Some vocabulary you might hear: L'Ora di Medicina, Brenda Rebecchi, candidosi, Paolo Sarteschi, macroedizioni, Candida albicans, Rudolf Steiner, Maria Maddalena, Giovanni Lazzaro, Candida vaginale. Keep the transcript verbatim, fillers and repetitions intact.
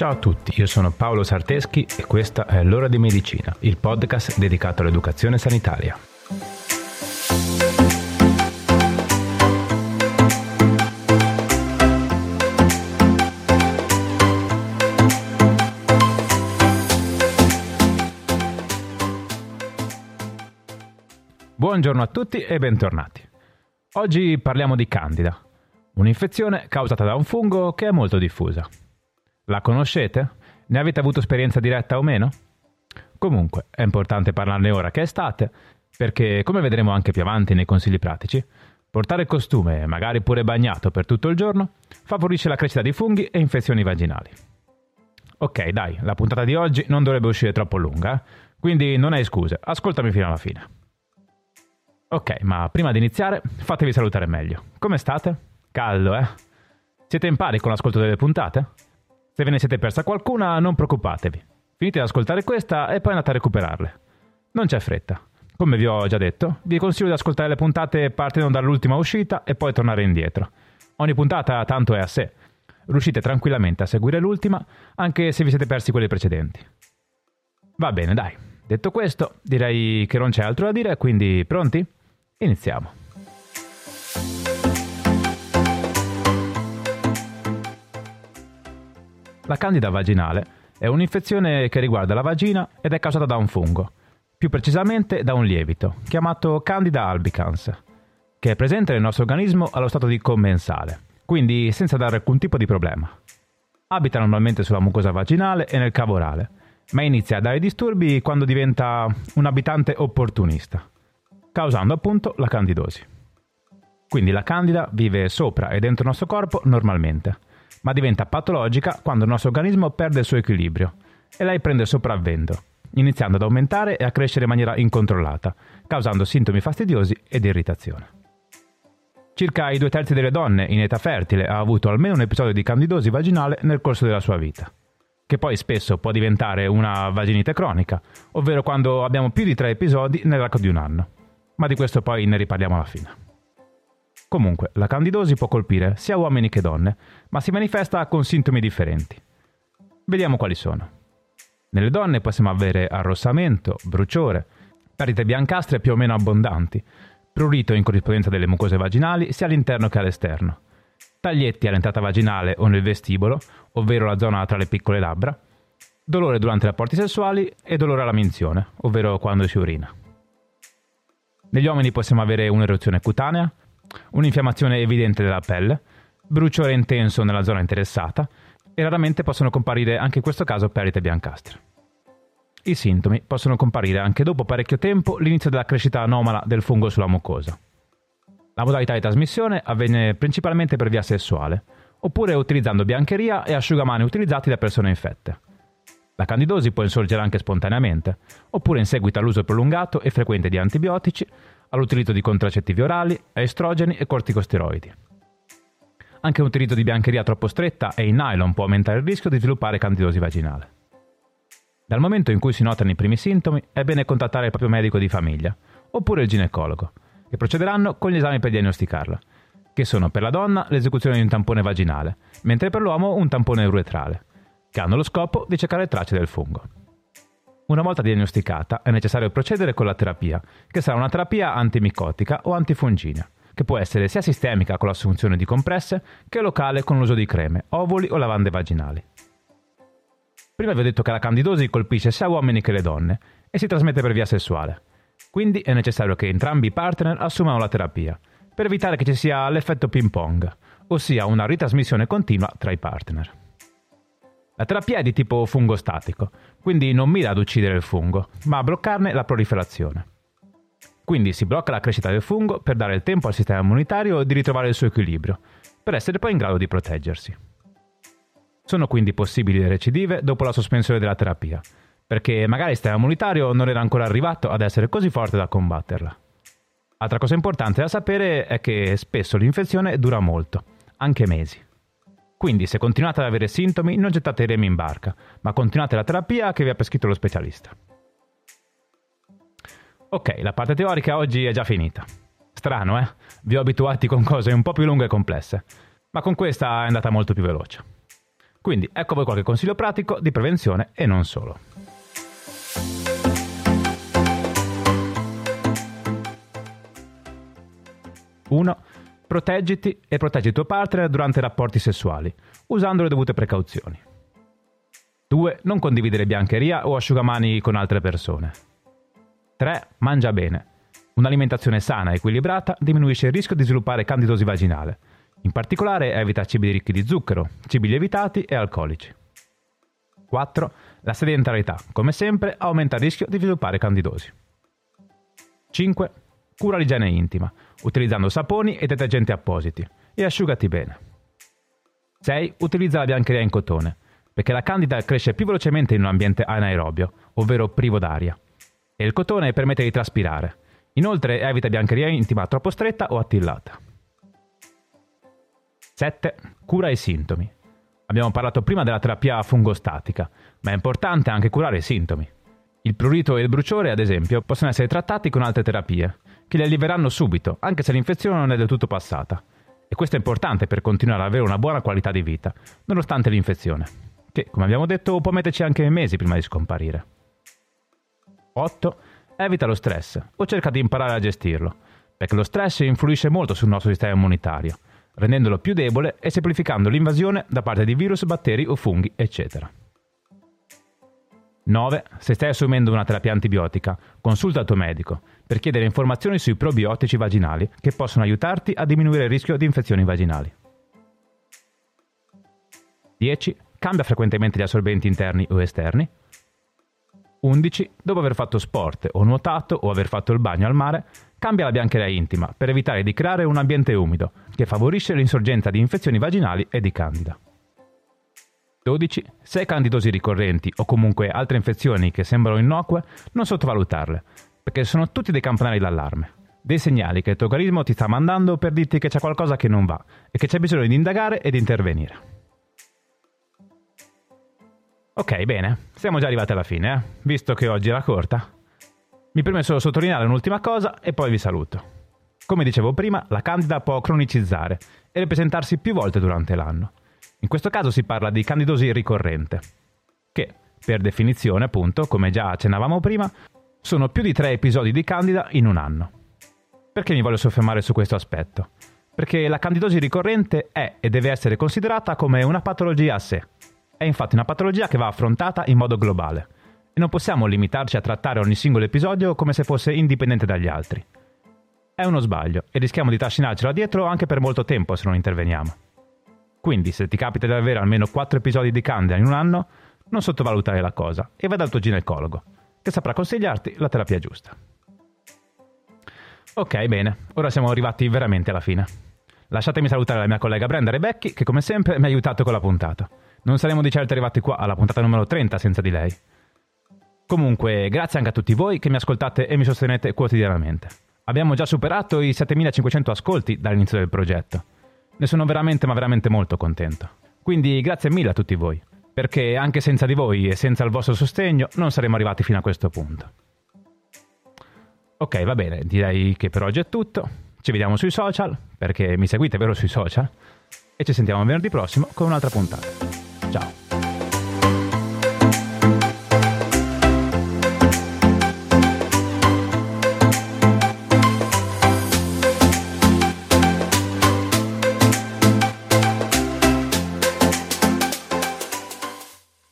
Ciao a tutti, io sono Paolo Sarteschi e questa è L'Ora di Medicina, il podcast dedicato all'educazione sanitaria. Buongiorno a tutti e bentornati. Oggi parliamo di Candida, un'infezione causata da un fungo che è molto diffusa. La conoscete? Ne avete avuto esperienza diretta o meno? Comunque, è importante parlarne ora che è estate, perché, come vedremo anche più avanti nei consigli pratici, portare costume, magari pure bagnato per tutto il giorno, favorisce la crescita di funghi e infezioni vaginali. Ok, dai, la puntata di oggi non dovrebbe uscire troppo lunga, eh? Quindi non hai scuse, ascoltami fino alla fine. Ok, ma prima di iniziare, fatevi salutare meglio. Come state? Caldo, eh? Siete in pari con l'ascolto delle puntate? Se ve ne siete persa qualcuna, non preoccupatevi. Finite ad ascoltare questa e poi andate a recuperarle. Non c'è fretta. Come vi ho già detto, vi consiglio di ascoltare le puntate partendo dall'ultima uscita e poi tornare indietro. Ogni puntata tanto è a sé. Riuscite tranquillamente a seguire l'ultima, anche se vi siete persi quelle precedenti. Va bene, dai. Detto questo, direi che non c'è altro da dire, quindi pronti? Iniziamo. La candida vaginale è un'infezione che riguarda la vagina ed è causata da un fungo, più precisamente da un lievito, chiamato Candida albicans, che è presente nel nostro organismo allo stato di commensale, quindi senza dare alcun tipo di problema. Abita normalmente sulla mucosa vaginale e nel cavo orale, ma inizia a dare disturbi quando diventa un abitante opportunista, causando appunto la candidosi. Quindi la candida vive sopra e dentro il nostro corpo normalmente, ma diventa patologica quando il nostro organismo perde il suo equilibrio e lei prende sopravvento, iniziando ad aumentare e a crescere in maniera incontrollata, causando sintomi fastidiosi ed irritazione. Circa i due terzi delle donne in età fertile ha avuto almeno un episodio di candidosi vaginale nel corso della sua vita, che poi spesso può diventare una vaginite cronica, ovvero quando abbiamo più di tre episodi nell'arco di un anno, ma di questo poi ne riparliamo alla fine. Comunque, la candidosi può colpire sia uomini che donne, ma si manifesta con sintomi differenti. Vediamo quali sono. Nelle donne possiamo avere arrossamento, bruciore, perdite biancastre più o meno abbondanti, prurito in corrispondenza delle mucose vaginali sia all'interno che all'esterno, taglietti all'entrata vaginale o nel vestibolo, ovvero la zona tra le piccole labbra, dolore durante i rapporti sessuali e dolore alla minzione, ovvero quando si urina. Negli uomini possiamo avere un'eruzione cutanea, un'infiammazione evidente della pelle, bruciore intenso nella zona interessata e raramente possono comparire anche in questo caso perdite biancastre. I sintomi possono comparire anche dopo parecchio tempo l'inizio della crescita anomala del fungo sulla mucosa. La modalità di trasmissione avviene principalmente per via sessuale, oppure utilizzando biancheria e asciugamani utilizzati da persone infette. La candidosi può insorgere anche spontaneamente, oppure in seguito all'uso prolungato e frequente di antibiotici, all'utilizzo di contraccettivi orali, estrogeni e corticosteroidi. Anche un utilizzo di biancheria troppo stretta e in nylon può aumentare il rischio di sviluppare candidosi vaginale. Dal momento in cui si notano i primi sintomi, è bene contattare il proprio medico di famiglia, oppure il ginecologo, che procederanno con gli esami per diagnosticarla, che sono per la donna l'esecuzione di un tampone vaginale, mentre per l'uomo un tampone uretrale, che hanno lo scopo di cercare tracce del fungo. Una volta diagnosticata è necessario procedere con la terapia, che sarà una terapia antimicotica o antifunginea, che può essere sia sistemica con l'assunzione di compresse, che locale con l'uso di creme, ovuli o lavande vaginali. Prima vi ho detto che la candidosi colpisce sia uomini che le donne e si trasmette per via sessuale, quindi è necessario che entrambi i partner assumano la terapia, per evitare che ci sia l'effetto ping pong, ossia una ritrasmissione continua tra i partner. La terapia è di tipo fungostatico, quindi non mira ad uccidere il fungo, ma a bloccarne la proliferazione. Quindi si blocca la crescita del fungo per dare il tempo al sistema immunitario di ritrovare il suo equilibrio, per essere poi in grado di proteggersi. Sono quindi possibili le recidive dopo la sospensione della terapia, perché magari il sistema immunitario non era ancora arrivato ad essere così forte da combatterla. Altra cosa importante da sapere è che spesso l'infezione dura molto, anche mesi. Quindi, se continuate ad avere sintomi, non gettate i remi in barca, ma continuate la terapia che vi ha prescritto lo specialista. Ok, la parte teorica oggi è già finita. Strano, eh? Vi ho abituati con cose un po' più lunghe e complesse, ma con questa è andata molto più veloce. Quindi ecco per qualche consiglio pratico di prevenzione e non solo. uno. Proteggiti e proteggi il tuo partner durante i rapporti sessuali, usando le dovute precauzioni. due. Non condividere biancheria o asciugamani con altre persone. tre. Mangia bene. Un'alimentazione sana e equilibrata diminuisce il rischio di sviluppare candidosi vaginale. In particolare evita cibi ricchi di zucchero, cibi lievitati e alcolici. quattro. La sedentarietà, come sempre, aumenta il rischio di sviluppare candidosi. cinque. Cura l'igiene intima, utilizzando saponi e detergenti appositi, e asciugati bene. sei. Utilizza la biancheria in cotone, perché la candida cresce più velocemente in un ambiente anaerobio, ovvero privo d'aria, e il cotone permette di traspirare. Inoltre evita biancheria intima troppo stretta o attillata. sette. Cura i sintomi. Abbiamo parlato prima della terapia fungostatica, ma è importante anche curare i sintomi. Il prurito e il bruciore, ad esempio, possono essere trattati con altre terapie, che li allevieranno subito, anche se l'infezione non è del tutto passata. E questo è importante per continuare ad avere una buona qualità di vita, nonostante l'infezione, che, come abbiamo detto, può metterci anche mesi prima di scomparire. otto. Evita lo stress, o cerca di imparare a gestirlo, perché lo stress influisce molto sul nostro sistema immunitario, rendendolo più debole e semplificando l'invasione da parte di virus, batteri o funghi, eccetera. nove. Se stai assumendo una terapia antibiotica, consulta il tuo medico per chiedere informazioni sui probiotici vaginali che possono aiutarti a diminuire il rischio di infezioni vaginali. dieci. Cambia frequentemente gli assorbenti interni o esterni. undici. Dopo aver fatto sport o nuotato o aver fatto il bagno al mare, cambia la biancheria intima per evitare di creare un ambiente umido che favorisce l'insorgenza di infezioni vaginali e di candida. dodici. Se hai candidosi ricorrenti o comunque altre infezioni che sembrano innocue, non sottovalutarle, perché sono tutti dei campanelli d'allarme, dei segnali che il tuo organismo ti sta mandando per dirti che c'è qualcosa che non va e che c'è bisogno di indagare ed intervenire. Ok, bene, siamo già arrivati alla fine, eh? Visto che oggi era corta. Mi preme solo sottolineare un'ultima cosa e poi vi saluto. Come dicevo prima, la candida può cronicizzare e ripresentarsi più volte durante l'anno. In questo caso si parla di candidosi ricorrente, che, per definizione appunto, come già accennavamo prima, sono più di tre episodi di candida in un anno. Perché mi voglio soffermare su questo aspetto? Perché la candidosi ricorrente è e deve essere considerata come una patologia a sé. È infatti una patologia che va affrontata in modo globale, e non possiamo limitarci a trattare ogni singolo episodio come se fosse indipendente dagli altri. È uno sbaglio, e rischiamo di trascinarcela dietro anche per molto tempo se non interveniamo. Quindi, se ti capita di avere almeno quattro episodi di candida in un anno, non sottovalutare la cosa e vai dal tuo ginecologo, che saprà consigliarti la terapia giusta. Ok, bene, ora siamo arrivati veramente alla fine. Lasciatemi salutare la mia collega Brenda Rebecchi, che come sempre mi ha aiutato con la puntata. Non saremmo di certo arrivati qua alla puntata numero trenta senza di lei. Comunque, grazie anche a tutti voi che mi ascoltate e mi sostenete quotidianamente. Abbiamo già superato i settemilacinquecento ascolti dall'inizio del progetto. Ne sono veramente ma veramente molto contento. Quindi grazie mille a tutti voi, perché anche senza di voi e senza il vostro sostegno non saremmo arrivati fino a questo punto. Ok, va bene, direi che per oggi è tutto. Ci vediamo sui social, perché mi seguite, vero, sui social? E ci sentiamo venerdì prossimo con un'altra puntata. Ciao!